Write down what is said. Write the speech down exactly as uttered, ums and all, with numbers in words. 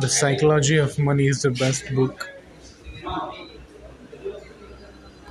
The Psychology of Money is the best book